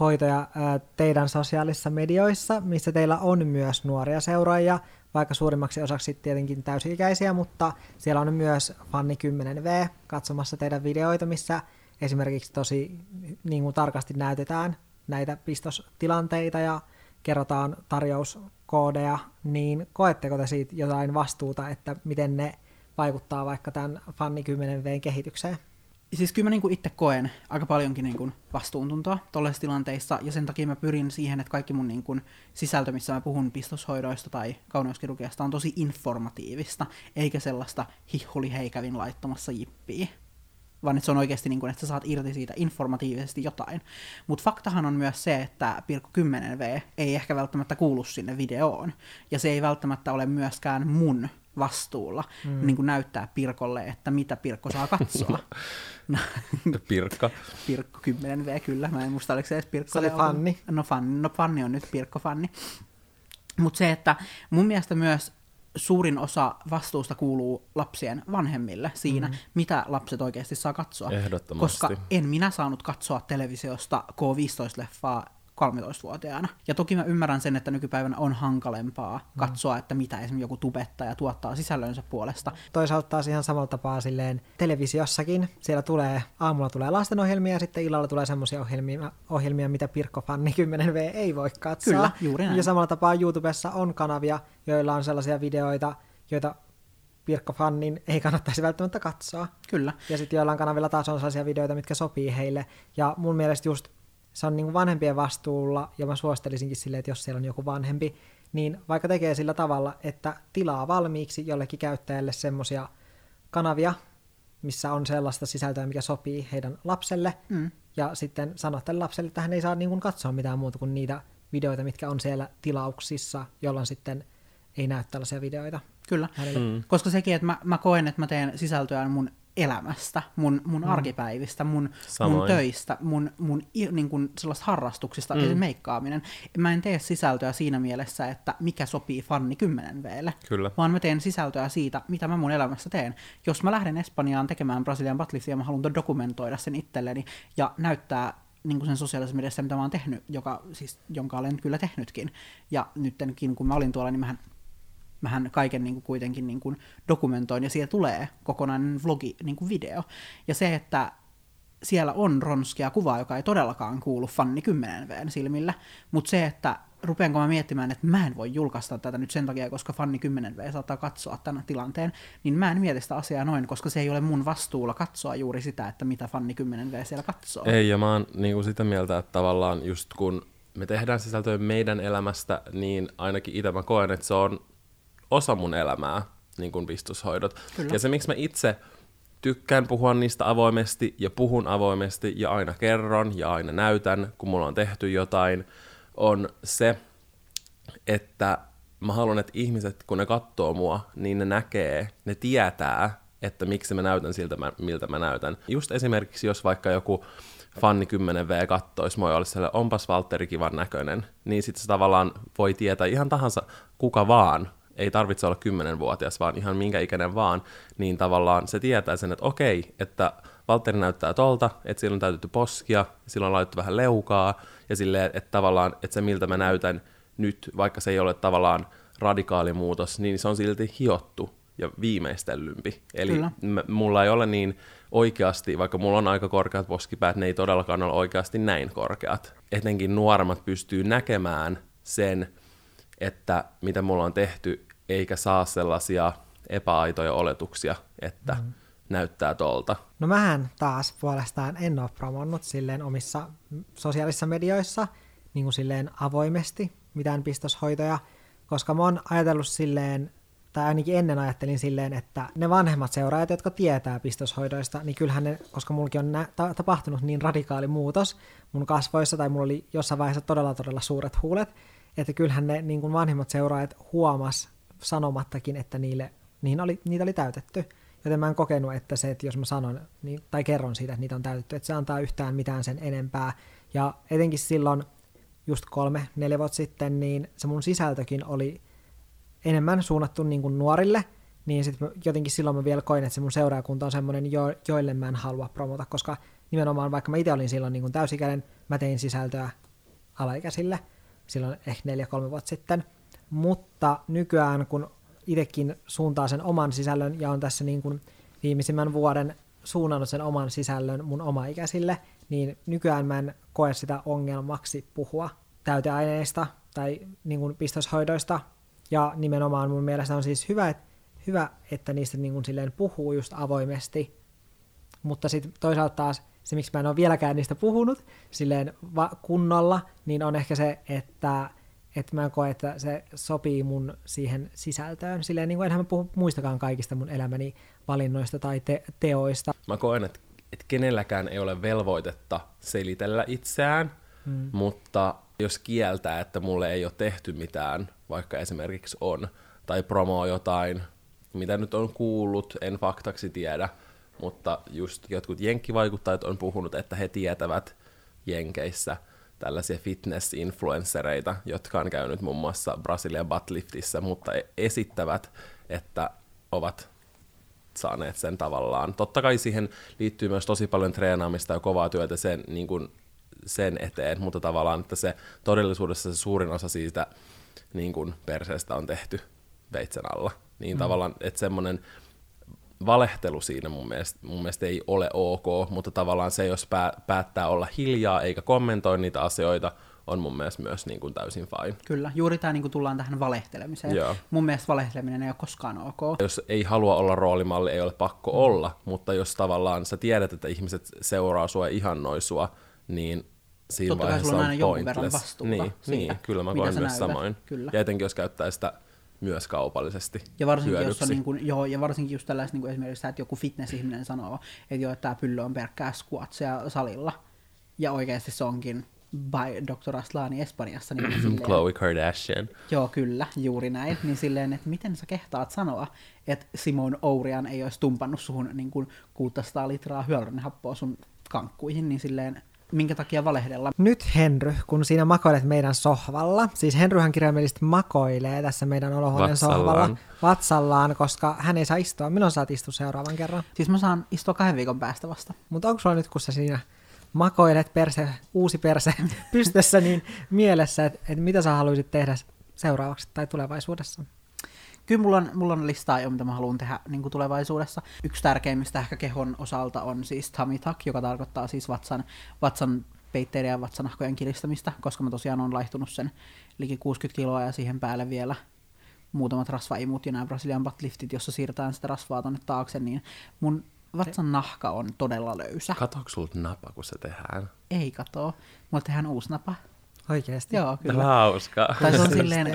hoitoja teidän sosiaalisissa medioissa, missä teillä on myös nuoria seuraajia, vaikka suurimmaksi osaksi tietenkin täysi-ikäisiä, mutta siellä on myös fanni kymmenen vuotta katsomassa teidän videoita, missä esimerkiksi tosi niin kuin tarkasti näytetään näitä pistostilanteita ja kerrotaan tarjouskoodeja, niin koetteko te siitä jotain vastuuta, että miten ne vaikuttaa vaikka tämän Fanni kymmenen vuoden kehitykseen? Siis kyllä mä niin kuin itse koen aika paljonkin niin kuin vastuuntuntoa tuollaisissa tilanteissa, ja sen takia mä pyrin siihen, että kaikki mun niin kuin sisältö, missä mä puhun pistoshoidoista tai kauneuskirurgiasta, on tosi informatiivista, eikä sellaista hihuli heikävin laittamassa jippiä. Vaan että se on oikeasti niin kuin, että sä saat irti siitä informatiivisesti jotain. Mutta faktahan on myös se, että Pirkko kymmenen vuotta ei ehkä välttämättä kuulu sinne videoon, ja se ei välttämättä ole myöskään mun vastuulla mm. niin kuin näyttää Pirkolle, että mitä Pirkko saa katsoa. No, Pirkka. Pirkko kymmenen vuotta, kyllä. Mä en muista, oliko se edes Pirkko. Se Fanni. No Fanni. No Fanni on nyt Pirkko Fanni. Mutta se, että mun mielestä myös suurin osa vastuusta kuuluu lapsien vanhemmille siinä, mm-hmm. mitä lapset oikeasti saa katsoa. Ehdottomasti. Koska en minä saanut katsoa televisiosta K viisitoista -leffaa kolmetoistavuotiaana. Ja toki mä ymmärrän sen, että nykypäivänä on hankalempaa katsoa, mm. että mitä esimerkiksi joku tubettaja tuottaa sisällönsä puolesta. Toisaalta taas ihan samalla tapaa silleen televisiossakin. Siellä tulee, aamulla tulee lastenohjelmia ja sitten illalla tulee semmoisia ohjelmia, ohjelmia, mitä Pirkko Fanni kymmenen vuotta ei voi katsoa. Kyllä, juuri näin. Ja samalla tapaa YouTubessa on kanavia, joilla on sellaisia videoita, joita Pirkko Fannin ei kannattaisi välttämättä katsoa. Kyllä. Ja sitten joillain kanavilla taas on sellaisia videoita, mitkä sopii heille. Ja mun mielestä just se on niin kuin vanhempien vastuulla, ja mä suosittelisinkin silleen, että jos siellä on joku vanhempi, niin vaikka tekee sillä tavalla, että tilaa valmiiksi jollekin käyttäjälle semmoisia kanavia, missä on sellaista sisältöä, mikä sopii heidän lapselle, mm. ja sitten sanoo tälle lapselle, että hän ei saa niin kuin katsoa mitään muuta kuin niitä videoita, mitkä on siellä tilauksissa, jolloin sitten ei näy tällaisia videoita. Kyllä, mm. koska sekin, että mä, mä koen, että mä teen sisältöä mun elämästä, mun, mun mm. arkipäivistä, mun, mun töistä, mun, mun niin kuin sellaista harrastuksista, mm. eli meikkaaminen. Mä en tee sisältöä siinä mielessä, että mikä sopii Fanni kymmenen vuodelle, Kyllä. vaan mä teen sisältöä siitä, mitä mä mun elämässä teen. Jos mä lähden Espanjaan tekemään Brasilian buttliftiä, mä haluan dokumentoida sen itselleni ja näyttää niin kuin sen sosiaalisessa mediassa, mitä mä oon tehnyt, joka, siis, jonka olen kyllä tehnytkin. Ja nytkin, kun mä olin tuolla, niin mähän Mähän kaiken niin kuin kuitenkin niin kuin dokumentoin, ja siellä tulee kokonainen vlogi, niin kuin video. Ja se, että siellä on ronskia kuvaa, joka ei todellakaan kuulu Fanni kymmenen vuoden silmillä, mutta se, että rupeanko mä miettimään, että mä en voi julkaista tätä nyt sen takia, koska Fanni kymmenen vuotta saattaa katsoa tämän tilanteen, niin mä en mieti sitä asiaa noin, koska se ei ole mun vastuulla katsoa juuri sitä, että mitä Fanni kymmenen vuotta siellä katsoo. Ei, ja mä oon niin kuin sitä mieltä, että tavallaan just kun me tehdään sisältöä meidän elämästä, niin ainakin itse mä koen, että se on osa mun elämää, niin kuin pistoshoidot. Kyllä. Ja se, miksi mä itse tykkään puhua niistä avoimesti ja puhun avoimesti ja aina kerron ja aina näytän, kun mulla on tehty jotain, on se, että mä haluan, että ihmiset, kun ne katsoo mua, niin ne näkee, ne tietää, että miksi mä näytän siltä, miltä mä näytän. Just esimerkiksi, jos vaikka joku Fanni kymmenen vuotta kattois mua ja olisi sellainen, onpas Valtteri kivan näköinen, niin sit se tavallaan voi tietää ihan tahansa kuka vaan, ei tarvitse olla kymmenvuotias, vaan ihan minkä ikäinen vaan, niin tavallaan se tietää sen, että okei, että Valtteri näyttää tolta, että sillä on täytetty poskia, sillä on laitettu vähän leukaa, ja silleen, että tavallaan, että se miltä mä näytän nyt, vaikka se ei ole tavallaan radikaali muutos, niin se on silti hiottu ja viimeistellympi. Eli m- mulla ei ole niin oikeasti, vaikka mulla on aika korkeat poskipäät, ne ei todellakaan ole oikeasti näin korkeat. Etenkin nuoremmat pystyy näkemään sen, että mitä mulla on tehty, eikä saa sellaisia epäaitoja oletuksia, että mm. näyttää tolta. No mähän taas puolestaan en ole promonnut silleen omissa sosiaalisissa medioissa niin kuin silleen avoimesti mitään pistoshoitoja, koska mä oon ajatellut silleen, tai ainakin ennen ajattelin silleen, että ne vanhemmat seuraajat, jotka tietää pistoshoidoista, niin kyllähän ne, koska mullakin on nä- ta- tapahtunut niin radikaali muutos mun kasvoissa, tai mulla oli jossain vaiheessa todella todella suuret huulet, että kyllähän ne niin kuin vanhemmat seuraajat huomas sanomattakin, että niille, niihin oli, niitä oli täytetty. Joten mä en kokenut, että se, että jos mä sanon niin, tai kerron siitä, että niitä on täytetty, että se antaa yhtään mitään sen enempää. Ja etenkin silloin, just kolme, neljä vuotta sitten, niin se mun sisältökin oli enemmän suunnattu niin kuin nuorille, niin sitten jotenkin silloin mä vielä koin, että se mun seuraajakunta on semmoinen, jo, joille mä en halua promota, koska nimenomaan vaikka mä itse olin silloin niin kuin täysikäinen, mä tein sisältöä alaikäisille, silloin ehkä neljä, kolme vuotta sitten, mutta nykyään kun itsekin suuntaa sen oman sisällön ja on tässä niin kuin viimeisimmän vuoden suunnannut sen oman sisällön mun omaikäisille, niin nykyään mä en koe sitä ongelmaksi puhua täyteaineista tai niin kuin pistoshoidoista. Ja nimenomaan mun mielestä on siis hyvä, että, hyvä, että niistä niin kuin silleen puhuu just avoimesti. Mutta sitten toisaalta taas se, miksi mä en ole vieläkään niistä puhunut silleen va- kunnolla, niin on ehkä se, että, että mä en koe, että se sopii mun siihen sisältöön. Silleen niin kuin enhän mä puhu muistakaan kaikista mun elämäni valinnoista tai te- teoista. Mä koen, että, että kenelläkään ei ole velvoitetta selitellä itseään, mm. mutta jos kieltää, että mulle ei ole tehty mitään, vaikka esimerkiksi on, tai promoo jotain, mitä nyt on kuullut, en faktaksi tiedä, mutta just jotkut jenkkivaikuttajat on puhunut, että he tietävät Jenkeissä tällaisia fitness-influenssereita, jotka on käynyt muun muassa Brasilian butt-liftissä, mutta esittävät, että ovat saaneet sen tavallaan. Totta kai siihen liittyy myös tosi paljon treenaamista ja kovaa työtä sen, niin kuin sen eteen, mutta tavallaan, että se todellisuudessa se suurin osa siitä niin kuin perseestä on tehty veitsen alla. Niin mm. tavallaan, että semmoinen valehtelu siinä mun mielestä, mun mielestä ei ole ok, mutta tavallaan se, jos pää, päättää olla hiljaa eikä kommentoi niitä asioita, on mun mielestä myös niin kuin täysin fine. Kyllä, juuri tämä niin kuin tullaan tähän valehtelemiseen. Joo. Mun mielestä valehteleminen ei ole koskaan ok. Jos ei halua olla roolimalli, ei ole pakko mm. olla, mutta jos tavallaan sä tiedät, että ihmiset seuraa sua ja ihannoi sua, niin siinä totta vaiheessa on, on aina jonkun verran vastuuta niin, siitä, niin, kyllä mä koen myös samoin. Kyllä. Ja etenkin jos käyttää sitä myös kaupallisesti ja varsinkin hyödyksi. Jos on niin kuin, joo, ja varsinkin just tällaiset niin kuin esimerkiksi, että joku fitness-ihminen sanoo, että joo, että tämä pyllö on pelkkää squatsia salilla. Ja oikeasti se onkin by doktor Aslani Espanjassa. Niin silleen, Khloe Kardashian. Joo, kyllä, juuri näin. Niin silleen, että miten sä kehtaat sanoa, että Simone Ourian ei olisi tumpannut suhun niin kuin kuusisataa litraa hyaluronihappoa sun kankkuihin, niin silleen minkä takia valehdella? Nyt Henry, kun siinä makoilet meidän sohvalla, siis Henryhän kirjaimellisesti makoilee tässä meidän olohuoneen sohvalla vatsallaan, koska hän ei saa istua. Milloin saat istua seuraavan kerran? Siis mä saan istua kahden viikon päästä vasta. Mutta onko sulla nyt, kun sä siinä makoilet perse, uusi perse pystyssä, niin mielessä, että et mitä sä haluaisit tehdä seuraavaksi tai tulevaisuudessa? Kyllä mulla on, mulla on listaa jo, mitä mä haluan tehdä niin kuin tulevaisuudessa. Yksi tärkeimmistä ehkä kehon osalta on siis tummy tuck, joka tarkoittaa siis vatsan, vatsan peitteiden ja vatsanahkojen kiristämistä, koska mä tosiaan oon laihtunut sen liki kuusikymmentä kiloa ja siihen päälle vielä muutamat rasvaimut ja nämä Brasilian buttliftit, jossa siirretään sitä rasvaa tonne taakse, niin mun vatsan nahka on todella löysä. Katoako sulta napa, kun se tehdään? Ei katoa. Mulla tehdään uusi napa. Oikeesti? Joo, kyllä. Hauskaa. Tai se on silleen,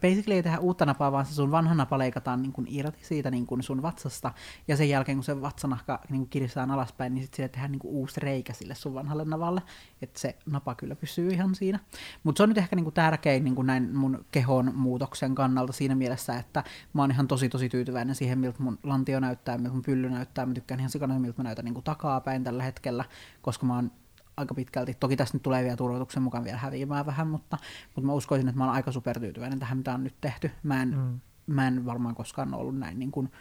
basically ei tehdä uutta napaa, vaan se sun vanha napa leikataan niin kuin irti siitä niin kuin sun vatsasta, ja sen jälkeen kun se vatsanahka niin kuin kiristetään alaspäin, niin sitten sille tehdään niin kuin uusi reikä sille sun vanhalle navalle, että se napa kyllä pysyy ihan siinä. Mutta se on nyt ehkä niin kuin tärkein niin kuin näin mun kehon muutoksen kannalta siinä mielessä, että mä oon ihan tosi tosi tyytyväinen siihen, miltä mun lantio näyttää, miltä mun pylly näyttää, mä tykkään ihan sikana, miltä mä näytän niin kuin takapäin tällä hetkellä, koska mä oon aika pitkälti. Toki tässä nyt tulee vielä turvotuksen mukaan vielä häviämään vähän, mutta, mutta mä uskoisin, että mä oon aika supertyytyväinen tähän, mitä on nyt tehty. Mä en, mm. mä en varmaan koskaan ollut näin niin kuin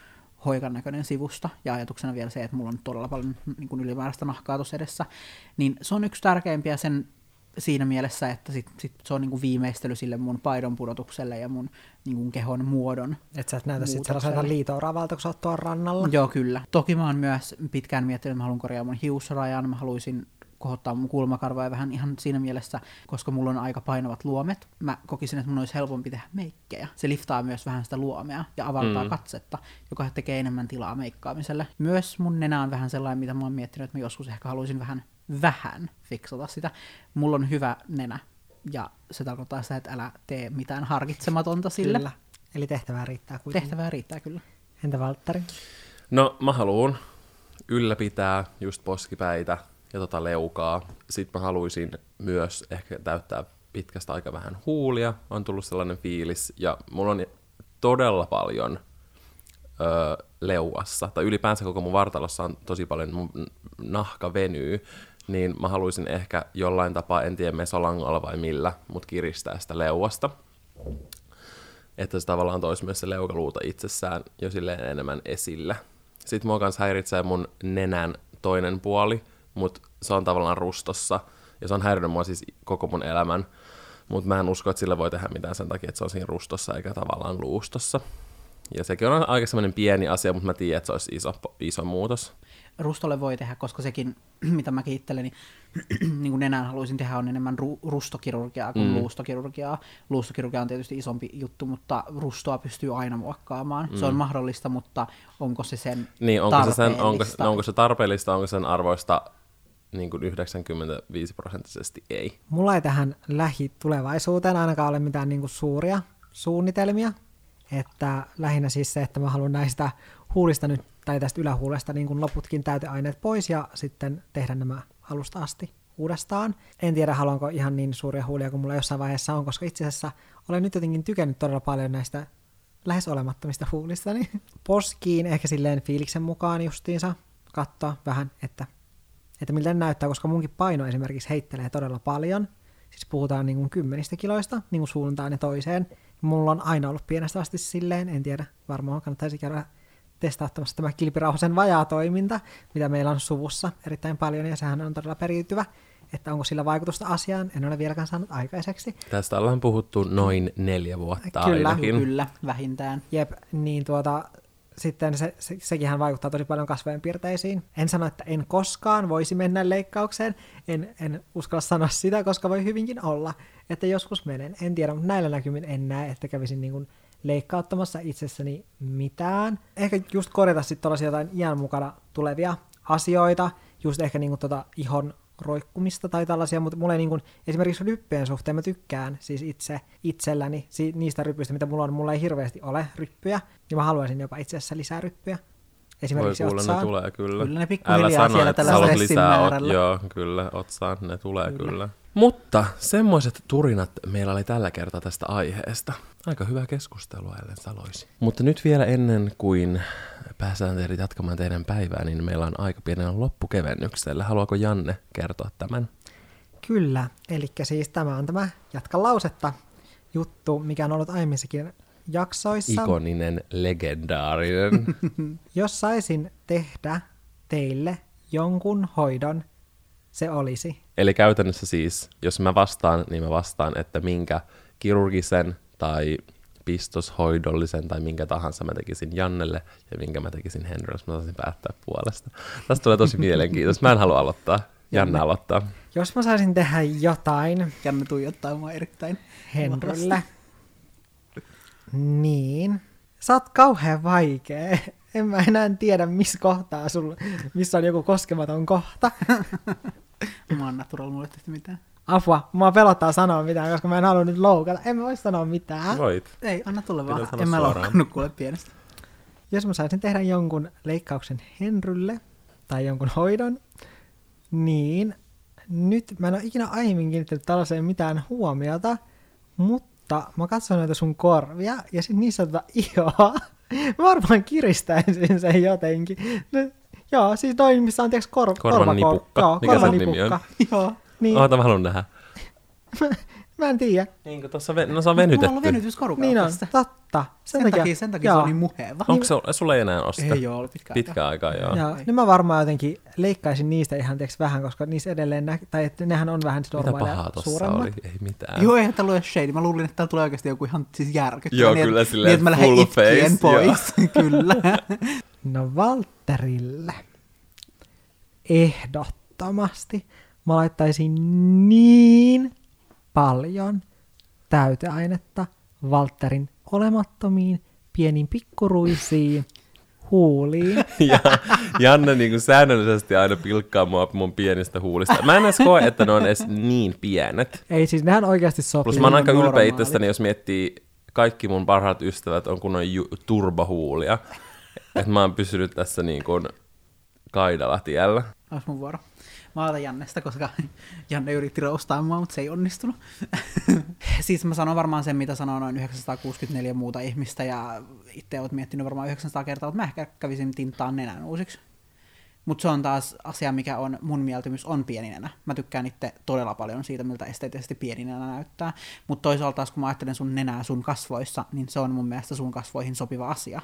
hoikan näköinen sivusta, ja ajatuksena vielä se, että mulla on todella paljon niin kuin ylimääräistä nahkaa tuossa edessä. Niin se on yksi tärkeimpiä sen siinä mielessä, että sit, sit se on niin kuin viimeistely sille mun paidon pudotukselle ja mun niin kuin kehon muodon. Että sä et näytä sitten sellaiselta liitooravalta, kun sä oot tuon rannalla. Joo, kyllä. Toki mä oon myös pitkään miettinyt, että mä haluan korjaa mun hiusrajan, mä haluaisin kohottaa mun kulmakarvoja vähän ihan siinä mielessä, koska mulla on aika painavat luomet. Mä kokisin, että mun olisi helpompi tehdä meikkejä. Se liftaa myös vähän sitä luomea ja avartaa mm. katsetta, joka tekee enemmän tilaa meikkaamiselle. Myös mun nenä on vähän sellainen, mitä mä oon miettinyt, että mä joskus ehkä haluaisin vähän vähän fiksata sitä. Mulla on hyvä nenä ja se tarkoittaa sitä, että älä tee mitään harkitsematonta sille. Kyllä. Eli tehtävää riittää kuitenkin. Tehtävää riittää, kyllä. Entä Valtteri? No mä haluun ylläpitää just poskipäitä ja tota leukaa. Sitten mä haluaisin myös ehkä täyttää pitkästä aika vähän huulia. On tullut sellainen fiilis. Ja mulla on todella paljon öö, leuassa. Tai ylipäänsä koko mun vartalossa on tosi paljon, mun nahka venyy. Niin mä haluaisin ehkä jollain tapaa, en tiedä mesolangalla vai millä, mut kiristää sitä leuasta. Että se tavallaan toisi myös se leukaluuta itsessään jo silleen enemmän esillä. Sitten mua kans häiritsee mun nenän toinen puoli. Mutta se on tavallaan rustossa, ja se on häirinyt mua siis koko mun elämän, mutta mä en usko, että sillä voi tehdä mitään sen takia, että se on siinä rustossa eikä tavallaan luustossa. Ja sekin on aika semmoinen pieni asia, mutta mä tiedän, että se olisi iso, iso muutos. rustolle voi tehdä, koska sekin, mitä mäkin itselleni niin kuin enää haluaisin tehdä, on enemmän ru- rustokirurgiaa kuin mm. luustokirurgiaa. Luustokirurgia on tietysti isompi juttu, mutta rustoa pystyy aina muokkaamaan. Mm. Se on mahdollista, mutta onko se sen niin, onko tarpeellista? Se sen, onko, no onko se tarpeellista, onko sen arvoista niin kuin yhdeksänkymmentäviisi prosenttisesti ei? Mulla ei tähän lähitulevaisuuteen ainakaan ole mitään niin kuin suuria suunnitelmia. Että lähinnä siis se, että mä haluan näistä huulista nyt, tai tästä ylähuulesta niin kun loputkin täyteaineet pois ja sitten tehdä nämä alusta asti uudestaan. En tiedä, haluanko ihan niin suuria huulia kuin mulla jossain vaiheessa on, koska itse asiassa olen nyt jotenkin tykännyt todella paljon näistä lähes olemattomista huulistani. Poskiin ehkä silleen fiiliksen mukaan justiinsa katsoa vähän, että, että miltä ne näyttää, koska munkin paino esimerkiksi heittelee todella paljon. Siis puhutaan niin kuin kymmenistä kiloista niin kuin suuntaan ja toiseen. Mulla on aina ollut pienestä asti silleen, en tiedä, varmaan kannattaisi käydä testauttamassa tämä kilpirauhasen vajaa toiminta, mitä meillä on suvussa erittäin paljon, ja sehän on todella periytyvä, että onko sillä vaikutusta asiaan, en ole vieläkään saanut aikaiseksi. Tästä ollaan puhuttu noin neljä vuotta kyllä, ainakin. Kyllä, vähintään. Jep, niin tuota, sitten se, se, sekinhän vaikuttaa tosi paljon kasvojenpiirteisiin. En sano, että en koskaan voisi mennä leikkaukseen, en, en uskalla sanoa sitä, koska voi hyvinkin olla, että joskus menen. En tiedä, mutta näillä näkymin en näe, että kävisin niin kuin leikkauttamassa itsessäni mitään. Ehkä just korjata sitten tuollaisia jotain iän mukana tulevia asioita, just ehkä niin kuin tuota ihon roikkumista tai tällaisia, mutta mulla ei niin kuin, esimerkiksi ryppyjen suhteen mä tykkään siis itse itselläni si- niistä ryppyistä, mitä mulla on. Mulla ei hirveästi ole ryppyjä, ja mä haluaisin jopa itse asiassa lisää ryppyjä. Esimerkiksi voi kuule, otsaan. Ne tulee kyllä. Kyllä ne pikkuhiljaa siellä tällä stressin määrällä. Joo, kyllä, otsaan, ne tulee kyllä. kyllä. Mutta semmoiset turinat meillä oli tällä kertaa tästä aiheesta. Aika hyvää keskustelua, ellen sanoisi. Mutta nyt vielä ennen kuin päästään teidät jatkamaan teidän päivää, niin meillä on aika pienellä loppukevennyksellä. Haluaako Janne kertoa tämän? Kyllä, eli siis tämä on tämä Jatka lausetta juttu, mikä on ollut aiemmissakin jaksoissa. Ikoninen, legendaarinen. Jos saisin tehdä teille jonkun hoidon, se olisi. Eli käytännössä siis, jos mä vastaan, niin mä vastaan, että minkä kirurgisen tai pistoshoidollisen tai minkä tahansa mä tekisin Jannelle ja minkä mä tekisin Henrylle, jos mä saisin päättää puolesta. Tästä tulee tosi mielenkiintoista. Mä en halua aloittaa. Janne aloittaa. Jos mä saisin tehdä jotain. Janne tuijottaa mua erittäin. Henrylle. Niin. Sä oot kauhean vaikea. En mä enää tiedä, missä kohtaa sulla, missä on joku koskematon kohta. Mä oon natural, mulle tehty mitään. Apua, mua pelottaa sanoa mitään, koska mä en halua nyt loukata. En mä voi sanoa mitään. Voit. Ei, anna tulla vaan. En mä loukannut kuule pienestä. Jos mä saisin tehdä jonkun leikkauksen Henrylle tai jonkun hoidon, niin nyt mä en ole ikinä aiemmin kiinnittänyt tällaiseen mitään huomiota, mutta mä katson näitä sun korvia ja sit niissä on tätä ihoa. Mä varmaan kiristäisin sen jotenkin. No, joo, siis noin, missä on tiiäks kor- korvanipukka. Joo, mikä korvanipukka. Sen nimi on? Joo. Niin. Oota, mä haluan nähdä. Mä en tiedä. Niin kuin tossa, no se on venytetty. Mulla on venytyskorukauppassa. Niin on, totta. Sen, sen, takia, takia, sen takia se on niin muheva. Onko se, sulla ei enää ole sitä? Ei ole, pitkä, pitkä aikaa. Joo. Joo. No mä varmaan jotenkin leikkaisin niistä ihan tiiäks vähän, koska niissä edelleen näkyy, tai että nehän on vähän normaalia suuremmat. Mitä pahaa tossa oli? Ei mitään. Joo, eihän täällä ole shady. Mä luulin, että täällä tulee oikeasti joku ihan siis järkyttä. Joo, niin, kyllä silleen niin, niin, full face. Niin, että mä lähden itkien pois. Kyllä. No Valtterille ehdottomasti mä laittaisin niin paljon täyteainetta Valtterin olemattomiin pieniin pikkuruisiin huuliin. Ja Janne niin kuin säännöllisesti aina pilkkaa mua mun pienistä huulista. Mä en edes koe, että ne on edes niin pienet. Ei siis, nehän oikeasti sopii. Plus mä oon aika ylpeä itsestäni, jos miettii, kaikki mun parhaat ystävät on kunnon ju- turbahuulia. Että mä oon pysynyt tässä niin kuin kaidalla tiellä. Olis mun vuoro. Mä otan Jannesta, koska Janne yritti roustaa mua, mutta se ei onnistunut. Siis mä sanon varmaan sen, mitä sanoo noin yhdeksänsataakuusikymmentäneljä muuta ihmistä, ja itse oot miettinyt varmaan yhdeksänsataa kertaa, että mä ehkä kävisin tinttaan nenän uusiksi. Mutta se on taas asia, mikä on mun mieltymys, on pieni nenä. Mä tykkään itse todella paljon siitä, miltä esteetisesti pieni nenä näyttää. Mutta toisaalta taas, kun mä ajattelen sun nenää sun kasvoissa, niin se on mun mielestä sun kasvoihin sopiva asia.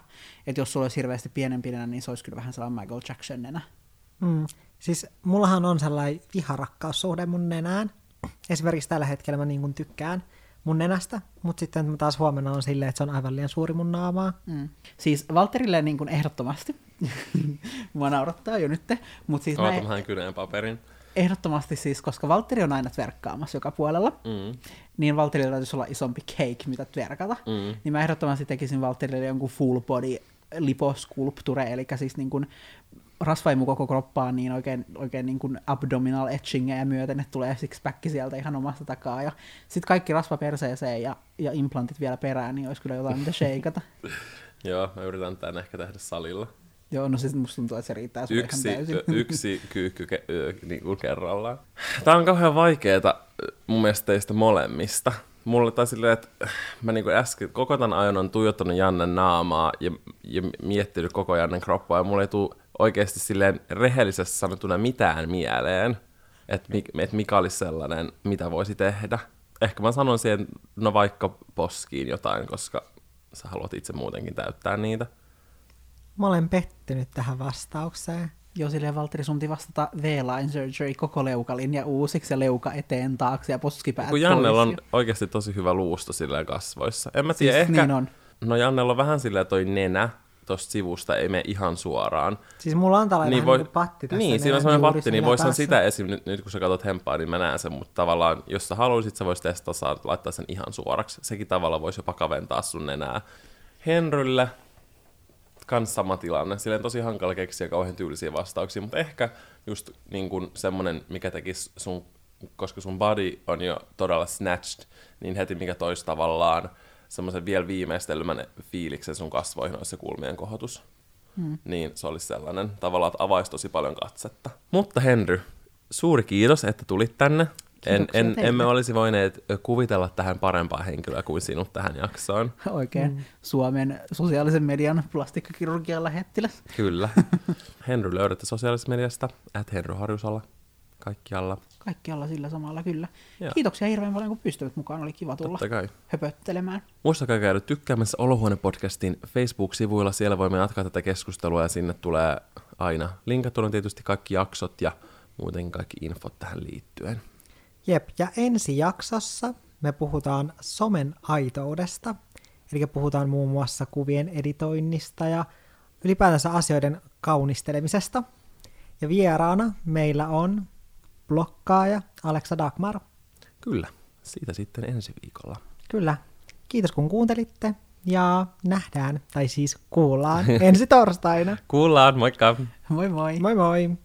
Että jos sulla olisi hirveästi pienempi nenä, niin se olisi kyllä vähän sellainen Michael Jackson nenä. Mm. Siis mullahan on sellainen viharakkaussuhde mun nenään. Esimerkiksi tällä hetkellä mä niin kun tykkään mun nenästä, mutta sitten mä taas huomenna on silleen, että se on aivan liian suuri mun naamaa. Mm. Siis Valtterille niin kun ehdottomasti. Mua naurattaa jo nytte. Oota, mä hän kyneen paperin. Ehdottomasti siis, koska Valtteri on aina tverkkaamassa joka puolella, mm. niin Valtterilla täytyisi olla isompi cake, mitä tverkata. Mm. Niin mä ehdottomasti tekisin Valtterille jonkun full body liposkulpture, eli siis niin kuin rasvaimu koko kroppaan, niin oikein, oikein niin kuin abdominal etchingejä myöten, että tulee six-pack sieltä ihan omasta takaa. Ja sitten kaikki rasva perseeseen ja, ja implantit vielä perään, niin olisi kyllä jotain, mitä sheikata. Joo, mä yritän tämän ehkä tehdä salilla. Joo, no siis musta tuntuu, että se riittää sulle ihan täysin. Yksi kyykky ke- niin kuin kerrallaan. Tää on kauhean vaikeeta mun mielestä teistä molemmista. Mulle tai silleen, että mä niin kuin äsken koko tämän ajan on tuijottanut Jannen naamaa ja, ja miettinyt koko Jannen kroppaa, ja mulle ei tule oikeasti silleen rehellisesti sanottuna mitään mieleen, että et mikä olisi sellainen, mitä voisi tehdä. Ehkä mä sanon siihen, no vaikka poskiin jotain, koska sä haluat itse muutenkin täyttää niitä. Mä olen pettynyt tähän vastaukseen. Joo, silleen Valtteri, sun piti vastata V-line surgery koko leukalinja uusiksi ja leuka eteen taakse ja poskipäät pois. Jannella on oikeasti tosi hyvä luusto silleen kasvoissa. En mä tiedä, siis ehkä... Niin on. No Jannella on vähän silleen toi nenä tosta sivusta, ei mene ihan suoraan. Siis mulla on tällainen niin voi... niin patti tässä. Niin, siinä on semmoinen patti, niin voisin sitä esim. Nyt, nyt kun sä katot hemppaa, niin mä näen sen, mutta tavallaan jos sä haluisit, sä vois testata, laittaa sen ihan suoraksi. Sekin tavallaan voisi jopa kaventaa sun nenää. Henrylle... kans sama tilanne. Silleen tosi hankala keksiä kauhean tyylisiä vastauksia, mutta ehkä just niin kuin semmonen, mikä tekisi sun, koska sun body on jo todella snatched, niin heti mikä toisi tavallaan semmoisen vielä viimeistelmän fiiliksen sun kasvoihin olisi se kulmien kohotus. Hmm. Niin se olisi sellainen. Tavallaan, että avaisi tosi paljon katsetta. Mutta Henry, suuri kiitos, että tulit tänne. En, en, emme olisi voineet kuvitella tähän parempaa henkilöä kuin sinut tähän jaksoon. Oikein. Mm. Suomen sosiaalisen median plastikkakirurgian lähettiläs. Kyllä. Henry löydätte sosiaalisesta mediasta, at Henry Harjusala, kaikkialla. Kaikkialla sillä samalla, kyllä. Ja. Kiitoksia hirveän paljon, kun pystyvät mukaan. Oli kiva tulla höpöttelemään. Muistakaa käydä tykkäämässä Olohuone-podcastin Facebook-sivuilla. Siellä voimme jatkaa tätä keskustelua ja sinne tulee aina linkattuna tietysti kaikki jaksot ja muuten kaikki infot tähän liittyen. Jep, ja ensi jaksossa me puhutaan somen aitoudesta, eli puhutaan muun muassa kuvien editoinnista ja ylipäätänsä asioiden kaunistelemisesta. Ja vieraana meillä on blokkaaja Alexa Dagmar. Kyllä, siitä sitten ensi viikolla. Kyllä, kiitos kun kuuntelitte ja nähdään, tai siis kuullaan ensi torstaina. Kuullaan, moikka! Moi moi! Moi moi!